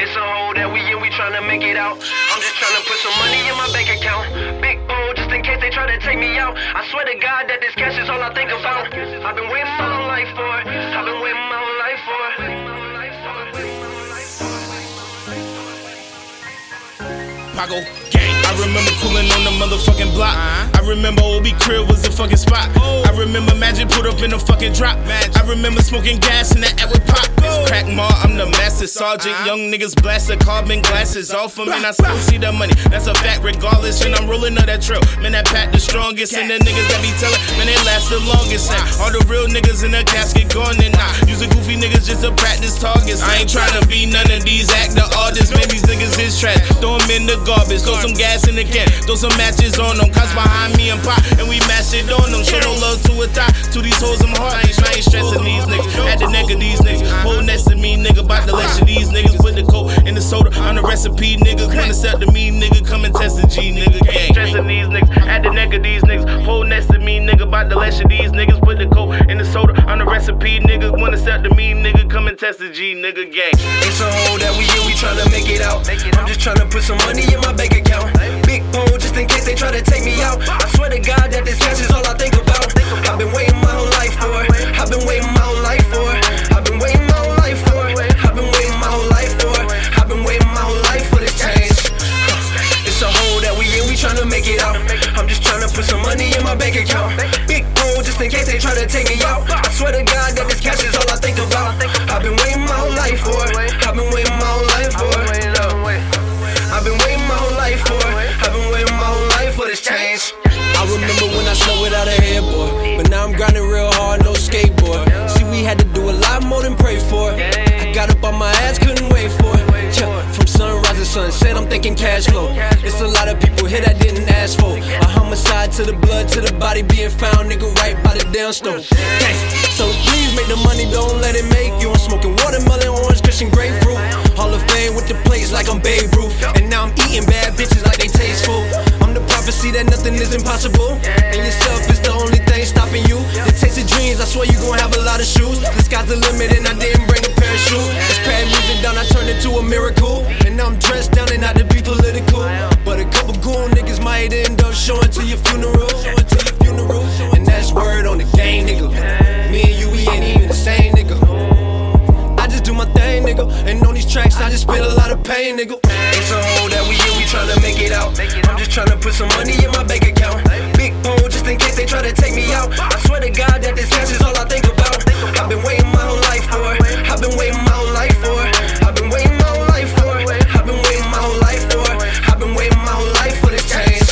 It's a hole that we in, we tryna make it out. I'm just tryna put some money in my bank account. Big bowl just in case they try to take me out. I swear to God that this cash is all I think about. I've been waiting my whole life for it. I've been waiting my whole life for it. Paco Gang. I remember cooling on the motherfucking block. I remember OB Crib was the fucking spot. I remember Magic put up in the fucking drop. I remember smoking gas and that would pop. It's crack mall, I'm the master sergeant. Young niggas blast the carbon glasses off them, and I still see the money. That's a fact, regardless. And I'm rolling up that drill. Man, that pack the strongest, and the niggas that be telling, man, they last the longest. And all the real niggas in the casket gone and not. Use the goofy niggas just to practice targets. I ain't trying to be none of these actor artists. Man, these niggas is trash. Throw them in the garbage. Throw some gas in the can. Throw some matches on them. Cops behind me and pop, and we mash it on them. Show no love to a thigh. To these hoes I'm hard. I ain't stressing these niggas. At the neck of these niggas. Hold next to me, nigga. About to lecture these niggas. Put the coke in the soda. On the recipe, nigga. Come accept to me, nigga. Come and test the G, nigga. Gang. Stressing these niggas. At the neck of these niggas. Hold next to me, nigga. About to lecture these niggas. Put the coke in the soda. On the recipe, nigga. Wanna accept to me, nigga. Come and test the G, nigga. Gang. It's a hole that we in. We tryna make it out. I'm just tryna put some money in my bank account. Big pole just in case they try to take me out. I swear to God that this cash is all I think about. I've been waiting my whole life for it. I've been waiting my whole life for it. I've been waiting my whole life for it. I've been waiting my whole life for it. I've been waiting my whole life for this change. It's a hole that we in, we tryna make it out. I'm just tryna put some money in my bank account. Big pole just in case they try to take me out. I swear to God that this cash is all I think about. I've been waiting my whole life for it. I've been waiting my whole life for it. I've been waiting my whole life for it. I've been waiting my whole life for this change. I remember when I slept without a headboard, but now I'm grinding real hard, no skateboard. See, we had to do a lot more than pray for it. I got up on my ass, couldn't wait for it. From sunrise to sunset, I'm thinking cash flow. It's a lot of people here that didn't ask for a homicide to the blood, to the body being found, nigga, right by the damn stove. So please make the money, don't let it make you. I'm smoking watermelon, orange, cushion, grapefruit. Hall of Fame with the plates like I'm Babe Ruth, and now I'm eating bad bitches like they taste food. I'm the prophecy that nothing is impossible, and yourself is the only thing stopping you. The taste of dreams, I swear you gon' have a lot of shoes. The sky's the limit and I didn't bring a parachute. This crab music down, I turned into a miracle, and now I'm dressed down and not to be political, but a couple cool niggas might end up showing to your funeral. And that's word on the game, nigga. Me and you, we ain't even the same, nigga. I just do my thing, nigga, and on these tracks I just spit a lot of pain, nigga. It's a hole that we in, we tryna make it out. Just tryna put some money in my bank account. Big pole just in case they try to take me out. I swear to God that this cash is all I think about. I've been waiting my whole life for it. I've been waiting my whole life for it. I've been waiting my whole life for it. I've been waiting my whole life for it. I've been waiting my whole life for this change.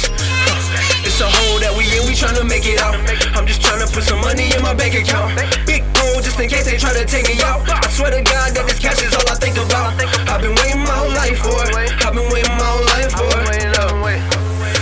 It's a hole that we in, we tryna make it out. I'm just tryna put some money in my bank account. Big pole just in case they try to take me out. I swear to God that this cash is all I think about. I've been waiting my whole life for it. I've been waiting my whole life for it.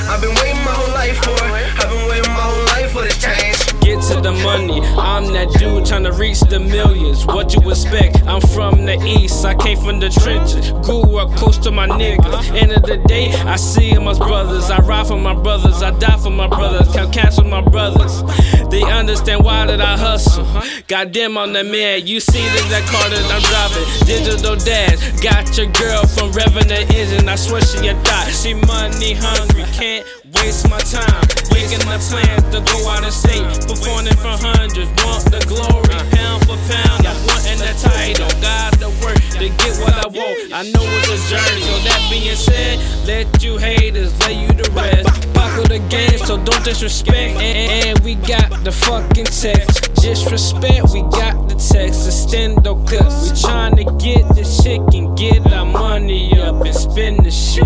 I've been waiting my whole life for it. I've been waiting my whole life for this change. Get to the money, I'm that dude tryna reach the millions. What you expect? I'm from the east, I came from the trenches. Grew up close to my niggas. End of the day, I see them as brothers. I ride for my brothers, I die for my brothers. Count cash with my brothers. They understand why that I hustle. Goddamn, I'm the man. You see that car that I'm driving. Digital dash. Got your girl from revving the engine. I swear she a thot. She money hungry, can't waste my time. Making my plans to go out of state. Performing for hundreds, want the glory. Pound for pound, I'm wanting the title. God the work to get what I want. I know it's a journey. So that being said, let you haters lay you to rest. Buckle the game, so don't disrespect. And we got the fucking text. Disrespect, we got the text. Extendo clips. We trying to get this shit and get our money up and spend the shit.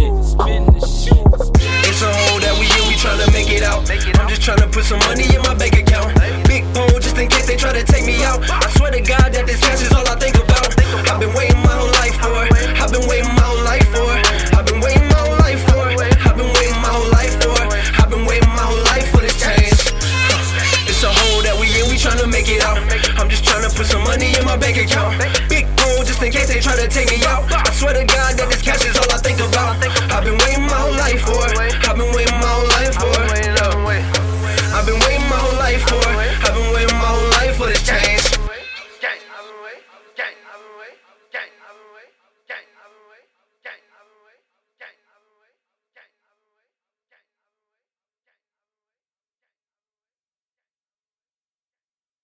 It's a hole that we in, we tryna make it out. I'm just tryna put some money in my bank account. Big pole just in case they try to take me out. I swear to God that this cash is all I think.